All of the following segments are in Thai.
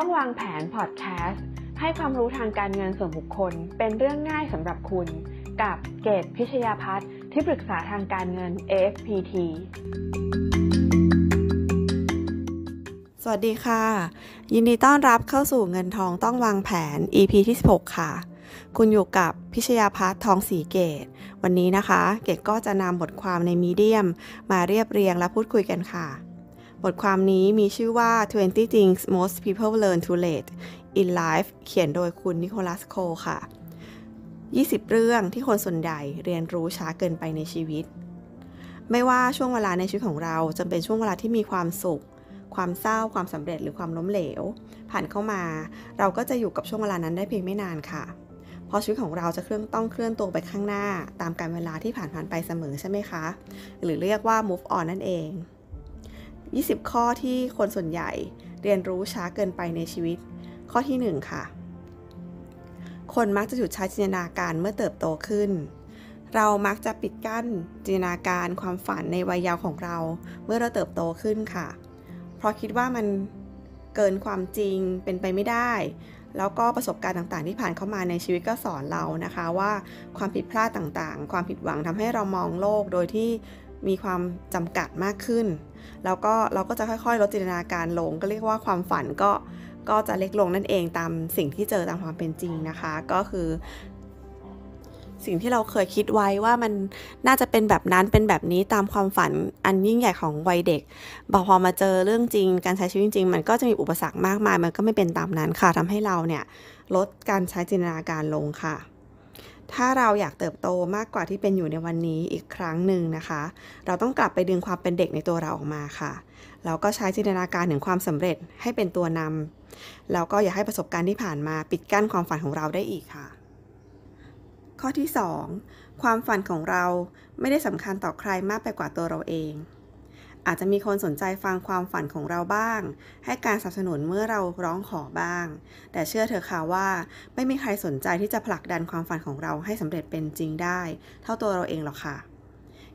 ต้องวางแผนพอดแคสต์ให้ความรู้ทางการเงินส่วนบุคคลเป็นเรื่องง่ายสำหรับคุณกับเกตพิชยาภัทรที่ปรึกษาทางการเงิน AFPT สวัสดีค่ะยินดีต้อนรับเข้าสู่เงินทองต้องวางแผน EP ที่ 16 ค่ะคุณอยู่กับพิชยาภัทรทองศรีเกตวันนี้นะคะเกตก็จะนำบทความในมีเดียมมาเรียบเรียงและพูดคุยกันค่ะบทความนี้มีชื่อว่า20 Things Most People Learn Too Late in Life เขียนโดยคุณนิโคลัสโคลค่ะ 20 เรื่องที่คนส่วนใหญ่เรียนรู้ช้าเกินไปในชีวิตไม่ว่าช่วงเวลาในชีวิตของเราจะเป็นช่วงเวลาที่มีความสุขความเศร้าความสำเร็จหรือความล้มเหลวผ่านเข้ามาเราก็จะอยู่กับช่วงเวลานั้นได้เพียงไม่นานค่ะเพราะชีวิตของเราจะต้องเคลื่อนตัวไปข้างหน้าตามกาลเวลาที่ผ่านไปเสมอใช่ไหมคะหรือเรียกว่า move on นั่นเอง20 ข้อที่คนส่วนใหญ่เรียนรู้ช้าเกินไปในชีวิตข้อที่1ค่ะคนมักจะหยุดใช้จินตนาการเมื่อเติบโตขึ้นเรามักจะปิดกั้นจินตนาการความฝันในวัยเยาว์ของเราเมื่อเราเติบโตขึ้นค่ะเพราะคิดว่ามันเกินความจริงเป็นไปไม่ได้แล้วก็ประสบการณ์ต่างๆที่ผ่านเข้ามาในชีวิตก็สอนเรานะคะว่าความผิดพลาดต่างๆความผิดหวังทำให้เรามองโลกโดยที่มีความจำกัดมากขึ้นแล้วก็เราก็จะค่อยๆลดจินตนาการลงก็เรียกว่าความฝันก็จะเล็กลงนั่นเองตามสิ่งที่เจอตามความเป็นจริงนะคะก็คือสิ่งที่เราเคยคิดไว้ว่ามันน่าจะเป็นแบบนั้นเป็นแบบนี้ตามความฝันอันยิ่งใหญ่ของวัยเด็กพอมาเจอเรื่องจริงการใช้ชีวิตจริงมันก็จะมีอุปสรรคมากมายมันก็ไม่เป็นตามนั้นค่ะทำให้เราเนี่ยลดการใช้จินตนาการลงค่ะถ้าเราอยากเติบโตมากกว่าที่เป็นอยู่ในวันนี้อีกครั้งหนึ่งนะคะเราต้องกลับไปดึงความเป็นเด็กในตัวเราออกมาค่ะแล้วก็ใช้จินตนาการถึงความสำเร็จให้เป็นตัวนำแล้วก็อย่าให้ประสบการณ์ที่ผ่านมาปิดกั้นความฝันของเราได้อีกค่ะข้อที่2ความฝันของเราไม่ได้สำคัญต่อใครมากไปกว่าตัวเราเองอาจจะมีคนสนใจฟังความฝันของเราบ้างให้การสนับสนุนเมื่อเราร้องขอบ้างแต่เชื่อเถอะค่ะว่าไม่มีใครสนใจที่จะผลักดันความฝันของเราให้สำเร็จเป็นจริงได้เท่าตัวเราเองหรอกค่ะ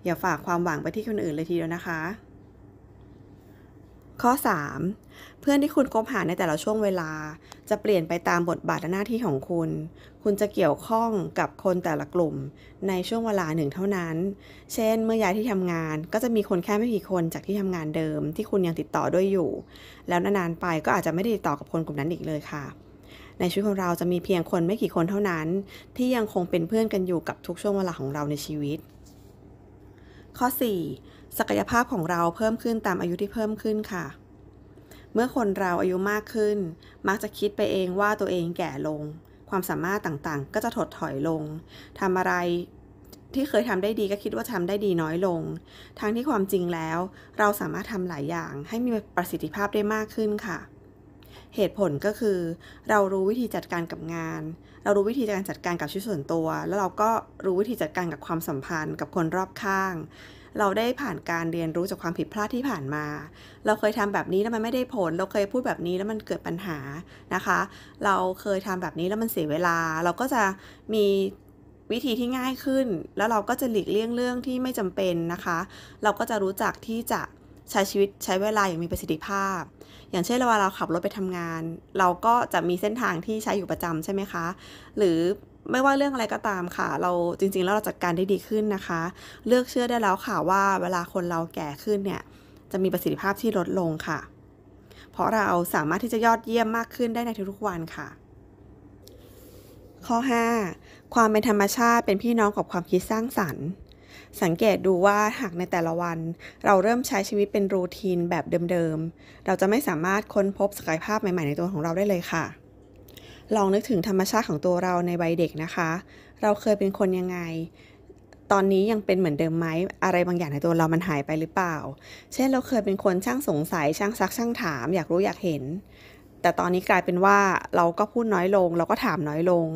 อย่าฝากความหวังไปที่คนอื่นเลยทีเดียวนะคะข้อ3เพื่อนที่คุณคบหาในแต่ละช่วงเวลาจะเปลี่ยนไปตามบทบาทและหน้าที่ของคุณคุณจะเกี่ยวข้องกับคนแต่ละกลุ่มในช่วงเวลาหนึ่งเท่านั้นเช่นเมื่อย้ายที่ทำงานก็จะมีคนแค่ไม่กี่คนจากที่ทำงานเดิมที่คุณยังติดต่อด้วยอยู่แล้วนานๆไปก็อาจจะไม่ได้ติดต่อกับคนกลุ่มนั้นอีกเลยค่ะในชีวิตของเราจะมีเพียงคนไม่กี่คนเท่านั้นที่ยังคงเป็นเพื่อนกันอยู่กับทุกช่วงเวลาของเราในชีวิตข้อ4ศักยภาพของเราเพิ่มขึ้นตามอายุที่เพิ่มขึ้นค่ะเมื่อคนเราอายุมากขึ้นมักจะคิดไปเองว่าตัวเองแก่ลงความสามารถต่างๆก็จะถดถอยลงทำอะไรที่เคยทำได้ดีก็คิดว่าทำได้ดีน้อยลงทั้งที่ความจริงแล้วเราสามารถทำหลายอย่างให้มีประสิทธิภาพได้มากขึ้นค่ะเหตุผลก็คือเรารู้วิธีจัดการกับงานเรารู้วิธีการจัดการกับชีวิตส่วนตัวแล้วเราก็รู้วิธีจัดการกับความสัมพันธ์กับคนรอบข้างเราได้ผ่านการเรียนรู้จากความผิดพลาดที่ผ่านมาเราเคยทำแบบนี้แล้วมันไม่ได้ผลเราเคยพูดแบบนี้แล้วมันเกิดปัญหานะคะเราเคยทำแบบนี้แล้วมันเสียเวลาเราก็จะมีวิธีที่ง่ายขึ้นแล้วเราก็จะหลีกเลี่ยงเรื่องที่ไม่จำเป็นนะคะเราก็จะรู้จักที่จะใช้ชีวิตใช้เวลาอย่างมีประสิทธิภาพอย่างเช่นเวลาเราขับรถไปทำงานเราก็จะมีเส้นทางที่ใช้อยู่ประจำใช่ไหมคะหรือไม่ว่าเรื่องอะไรก็ตามค่ะเราจริงๆแล้วเราจัดการได้ดีขึ้นนะคะเลือกเชื่อได้แล้วค่ะว่าเวลาคนเราแก่ขึ้นเนี่ยจะมีประสิทธิภาพที่ลดลงค่ะเพราะเราสามารถที่จะยอดเยี่ยมมากขึ้นได้ในทุกๆวันค่ะข้อ5ความเป็นธรรมชาติเป็นพี่น้องกับความคิดสร้างสรรค์สังเกตดูว่าหากในแต่ละวันเราเริ่มใช้ชีวิตเป็นรูทีนแบบเดิมๆเราจะไม่สามารถค้นพบศักยภาพใหม่ๆในตัวของเราได้เลยค่ะลองนึกถึงธรรมชาติของตัวเราในวัยเด็กนะคะเราเคยเป็นคนยังไงตอนนี้ยังเป็นเหมือนเดิมไหมอะไรบางอย่างในตัวเรามันหายไปหรือเปล่าเช่นเราเคยเป็นคนช่างสงสัยช่างซักช่างถามอยากรู้อยากเห็นแต่ตอนนี้กลายเป็นว่าเราก็พูดน้อยลงเราก็ถามน้อยลง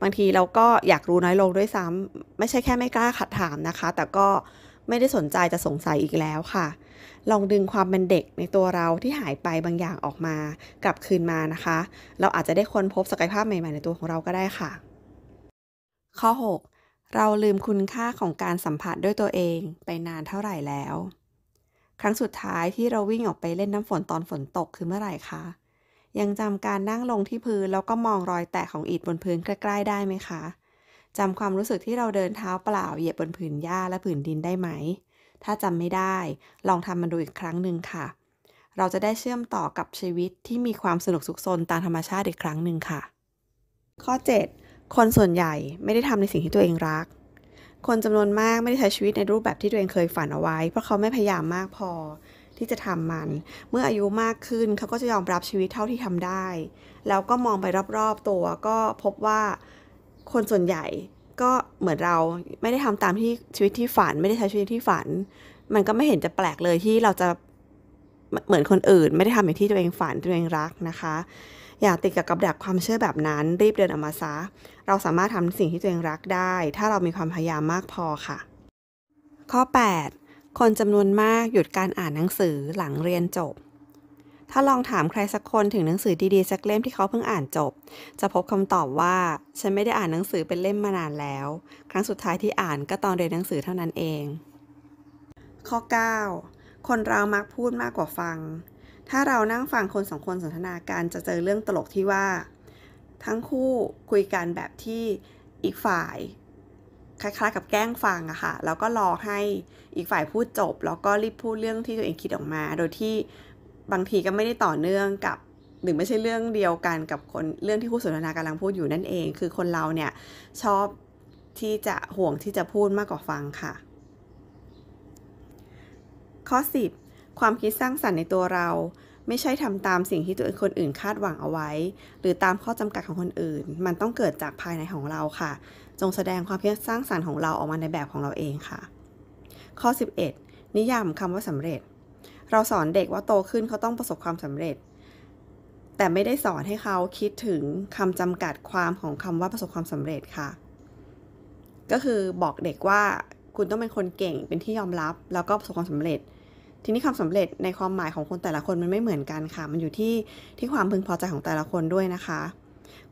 บางทีเราก็อยากรู้น้อยลงด้วยซ้ำไม่ใช่แค่ไม่กล้าขัดถามนะคะแต่ก็ไม่ได้สนใจจะสงสัยอีกแล้วค่ะลองดึงความเป็นเด็กในตัวเราที่หายไปบางอย่างออกมากลับคืนมานะคะเราอาจจะได้ค้นพบศักยภาพใหม่ๆในตัวของเราก็ได้ค่ะข้อ6เราลืมคุณค่าของการสัมผัสด้วยตัวเองไปนานเท่าไหร่แล้วครั้งสุดท้ายที่เราวิ่งออกไปเล่นน้ำฝนตอนฝนตกคือเมื่อไหร่คะ ยังจำการนั่งลงที่พื้นแล้วก็มองรอยแตกของอิฐบนพื้นใกล้ๆได้ไหมคะจำความรู้สึกที่เราเดินเท้าเปล่าเหยียบบนผืนหญ้าและผืนดินได้ไหมถ้าจำไม่ได้ลองทำมันดูอีกครั้งหนึ่งค่ะเราจะได้เชื่อมต่อกับชีวิตที่มีความสนุกสุขสนตามธรรมชาติอีกครั้งหนึ่งค่ะข้อ 7 คนส่วนใหญ่ไม่ได้ทำในสิ่งที่ตัวเองรักคนจำนวนมากไม่ได้ใช้ชีวิตในรูปแบบที่ตัวเองเคยฝันเอาไว้เพราะเขาไม่พยายามมากพอที่จะทำมันเมื่ออายุมากขึ้นเขาก็จะยอมรับชีวิตเท่าที่ทำได้แล้วก็มองไปรอบๆตัวก็พบว่าคนส่วนใหญ่ก็เหมือนเราไม่ได้ทำตามที่ชีวิตที่ฝันไม่ได้ใช้ชีวิตที่ฝันมันก็ไม่เห็นจะแปลกเลยที่เราจะเหมือนคนอื่นไม่ได้ทำอย่างที่ตัวเองฝันตัวเองรักนะคะอย่าติดกับดักความเชื่อแบบนั้นรีบเดินออกมาซะเราสามารถทำสิ่งที่ตัวเองรักได้ถ้าเรามีความพยายามมากพอค่ะข้อ 8 คนจำนวนมากหยุดการอ่านหนังสือหลังเรียนจบถ้าลองถามใครสักคนถึงหนังสือดีๆสักเล่มที่เขาเพิ่งอ่านจบจะพบคำตอบว่าฉันไม่ได้อ่านหนังสือเป็นเล่มมานานแล้วครั้งสุดท้ายที่อ่านก็ตอนเรียนหนังสือเท่านั้นเองข้อ 9 คนเรามักพูดมากกว่าฟังถ้าเรานั่งฟังคนสองคนสนทนากันจะเจอเรื่องตลกที่ว่าทั้งคู่คุยกันแบบที่อีกฝ่ายคล้ายๆกับแกล้งฟังอะค่ะแล้วก็รอให้อีกฝ่ายพูดจบแล้วก็รีบพูดเรื่องที่ตัวเองคิดออกมาโดยที่บางทีก็ไม่ได้ต่อเนื่องกับหรือไม่ใช่เรื่องเดียวกันกับคนเรื่องที่คู่สนทนากำลังพูดอยู่นั่นเองคือคนเราเนี่ยชอบที่จะห่วงที่จะพูดมากกว่าฟังค่ะข้อ 10ความคิดสร้างสรรค์ในตัวเราไม่ใช่ทำตามสิ่งที่ตัวคนอื่นคาดหวังเอาไว้หรือตามข้อจำกัดของคนอื่นมันต้องเกิดจากภายในของเราค่ะจงแสดงความคิดสร้างสรรค์ของเราออกมาในแบบของเราเองค่ะข้อ 11 นิยามคำว่าสำเร็จเราสอนเด็กว่าโตขึ้นเขาต้องประสบความสำเร็จแต่ไม่ได้สอนให้เขาคิดถึงคำจำกัดความของคำว่าประสบความสำเร็จค่ะก็คือบอกเด็กว่าคุณต้องเป็นคนเก่งเป็นที่ยอมรับแล้วก็ประสบความสำเร็จทีนี้ความสำเร็จในความหมายของคนแต่ละคนมันไม่เหมือนกันค่ะมันอยู่ที่ความพึงพอใจของแต่ละคนด้วยนะคะ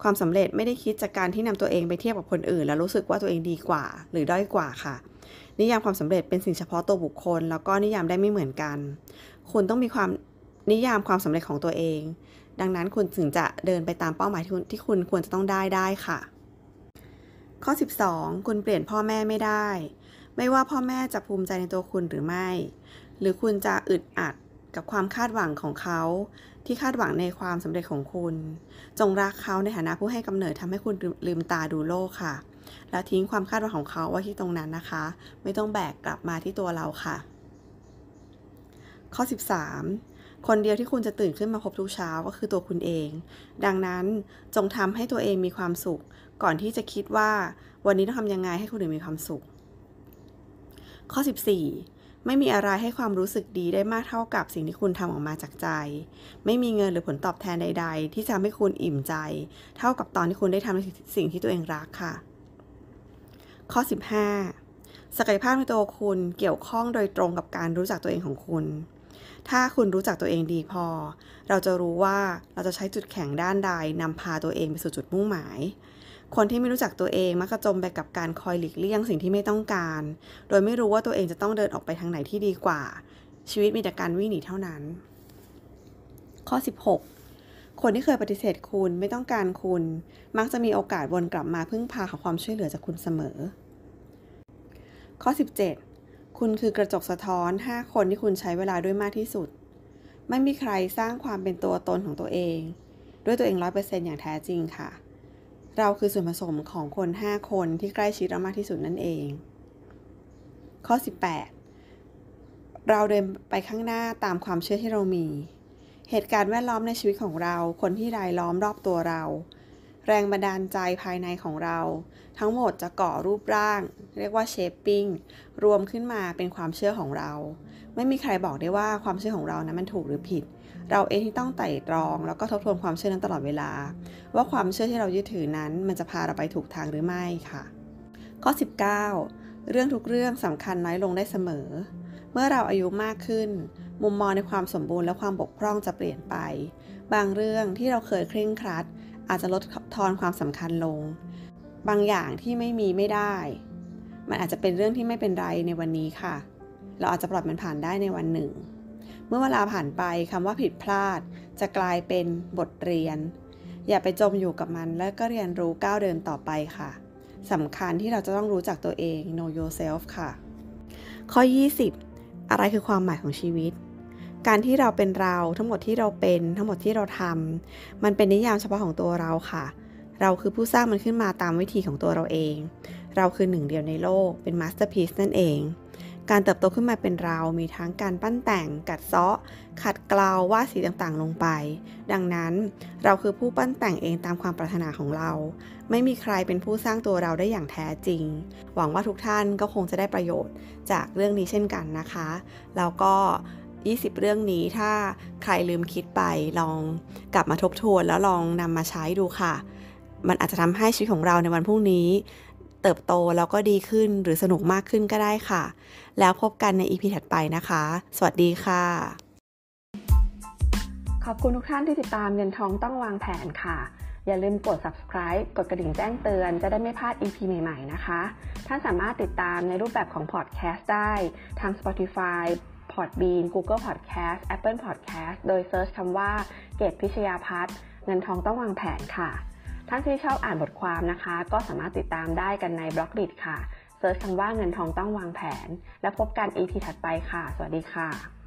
ความสำเร็จไม่ได้คิดจากการที่นำตัวเองไปเทียบกับคนอื่นแล้วรู้สึกว่าตัวเองดีกว่าหรือด้อยกว่าค่ะนิยามความสำเร็จเป็นสิ่งเฉพาะตัวบุคคลแล้วก็นิยามได้ไม่เหมือนกันคุณต้องมีความนิยามความสำเร็จของตัวเองดังนั้นคุณถึงจะเดินไปตามเป้าหมายที่คุณควรจะต้องได้ค่ะข้อ 12 คุณเปลี่ยนพ่อแม่ไม่ได้ไม่ว่าพ่อแม่จะภูมิใจในตัวคุณหรือไม่หรือคุณจะอึดอัดกับความคาดหวังของเขาที่คาดหวังในความสำเร็จของคุณจงรักเขาในฐานะผู้ให้กำเนิดทำให้คุณลืมตาดูโลกค่ะแล้วทิ้งความคาดหวังของเขาไว้ที่ตรงนั้นนะคะไม่ต้องแบกกลับมาที่ตัวเราค่ะข้อ 13 คนเดียวที่คุณจะตื่นขึ้นมาพบทุกเช้าก็คือตัวคุณเองดังนั้นจงทำให้ตัวเองมีความสุขก่อนที่จะคิดว่าวันนี้ต้องทำยังไงให้คนอื่นมีความสุขข้อ 14ไม่มีอะไรให้ความรู้สึกดีได้มากเท่ากับสิ่งที่คุณทำออกมาจากใจไม่มีเงินหรือผลตอบแทนใดๆที่จะทำให้คุณอิ่มใจเท่ากับตอนที่คุณได้ทำสิ่งที่ตัวเองรักค่ะข้อ 15 ศักยภาพในตัวคุณเกี่ยวข้องโดยตรงกับการรู้จักตัวเองของคุณถ้าคุณรู้จักตัวเองดีพอเราจะรู้ว่าเราจะใช้จุดแข็งด้านใดนำพาตัวเองไปสู่จุดมุ่งหมายคนที่ไม่รู้จักตัวเองมักจะจมไปกับการคอยหลีกเลี่ยงสิ่งที่ไม่ต้องการโดยไม่รู้ว่าตัวเองจะต้องเดินออกไปทางไหนที่ดีกว่าชีวิตมีแต่การวิ่งหนีเท่านั้นข้อ 16 คนที่เคยปฏิเสธคุณไม่ต้องการคุณมักจะมีโอกาสวนกลับมาพึ่งพาขอความช่วยเหลือจากคุณเสมอข้อ 17 คุณคือกระจกสะท้อน5คนที่คุณใช้เวลาด้วยมากที่สุดไม่มีใครสร้างความเป็นตัวตนของตัวเองด้วยตัวเอง 100% อย่างแท้จริงค่ะเราคือส่วนผสมของคน5คนที่ใกล้ชิดเรามากที่สุดนั่นเองข้อ 18 เราเดินไปข้างหน้าตามความเชื่อที่เรามีเหตุการณ์แวดล้อมในชีวิตของเราคนที่รายล้อมรอบตัวเราแรงบันดาลใจภายในของเราทั้งหมดจะก่อรูปร่างเรียกว่าเชฟปิ้งรวมขึ้นมาเป็นความเชื่อของเราไม่มีใครบอกได้ว่าความเชื่อของเรานะมันถูกหรือผิดเราเองที่ต้องไต่ตรองแล้วก็ทบทวนความเชื่อนั้นตลอดเวลาว่าความเชื่อที่เรายึดถือนั้นมันจะพาเราไปถูกทางหรือไม่ค่ะข้อ 19 เรื่องทุกเรื่องสำคัญน้อยลงได้เสมอเมื่อเราอายุมากขึ้นมุมมองในความสมบูรณ์และความบกพร่องจะเปลี่ยนไปบางเรื่องที่เราเคยเคร่งครัดอาจจะลดทอนความสำคัญลงบางอย่างที่ไม่มีไม่ได้มันอาจจะเป็นเรื่องที่ไม่เป็นไรในวันนี้ค่ะเราอาจจะปล่อยมันผ่านได้ในวันหนึ่ง เมื่อเวลาผ่านไปคำว่าผิดพลาดจะกลายเป็นบทเรียนอย่าไปจมอยู่กับมันและก็เรียนรู้ก้าวเดินต่อไปค่ะสำคัญที่เราจะต้องรู้จักตัวเอง know yourself ค่ะข้อ20อะไรคือความหมายของชีวิตการที่เราเป็นเราทั้งหมดที่เราเป็นทั้งหมดที่เราทำมันเป็นนิยามเฉพาะของตัวเราค่ะเราคือผู้สร้างมันขึ้นมาตามวิธีของตัวเราเองเราคือหนึ่งเดียวในโลกเป็นมาสเตอร์พีซนั่นเองการเติบโตขึ้นมาเป็นเรามีทั้งการปั้นแต่งกัดเซาะขัดเกลาวาดสีต่างๆลงไปดังนั้นเราคือผู้ปั้นแต่งเองตามความปรารถนาของเราไม่มีใครเป็นผู้สร้างตัวเราได้อย่างแท้จริงหวังว่าทุกท่านก็คงจะได้ประโยชน์จากเรื่องนี้เช่นกันนะคะแล้วก็20เรื่องนี้ถ้าใครลืมคิดไปลองกลับมาทบทวนแล้วลองนำมาใช้ดูค่ะมันอาจจะทำให้ชีวิตของเราในวันพรุ่งนี้เติบโตแล้วก็ดีขึ้นหรือสนุกมากขึ้นก็ได้ค่ะแล้วพบกันใน EP ถัดไปนะคะสวัสดีค่ะขอบคุณทุกท่านที่ติดตามเงินทองต้องวางแผนค่ะอย่าลืมกด Subscribe กดกระดิ่งแจ้งเตือนจะได้ไม่พลาด EP ใหม่ๆนะคะท่านสามารถติดตามในรูปแบบของ Podcast ได้ทาง Spotify Podbean Google Podcast Apple Podcast โดยเซิร์ชคำว่าเกตพิชยาพัฒน์เงินทองต้องวางแผนค่ะท่านที่ชอบอ่านบทความนะคะก็สามารถติดตามได้กันในบล็อกดิค่ะเซิร์ชคำว่าเงินทองต้องวางแผนแล้วพบกัน EP ถัดไปค่ะสวัสดีค่ะ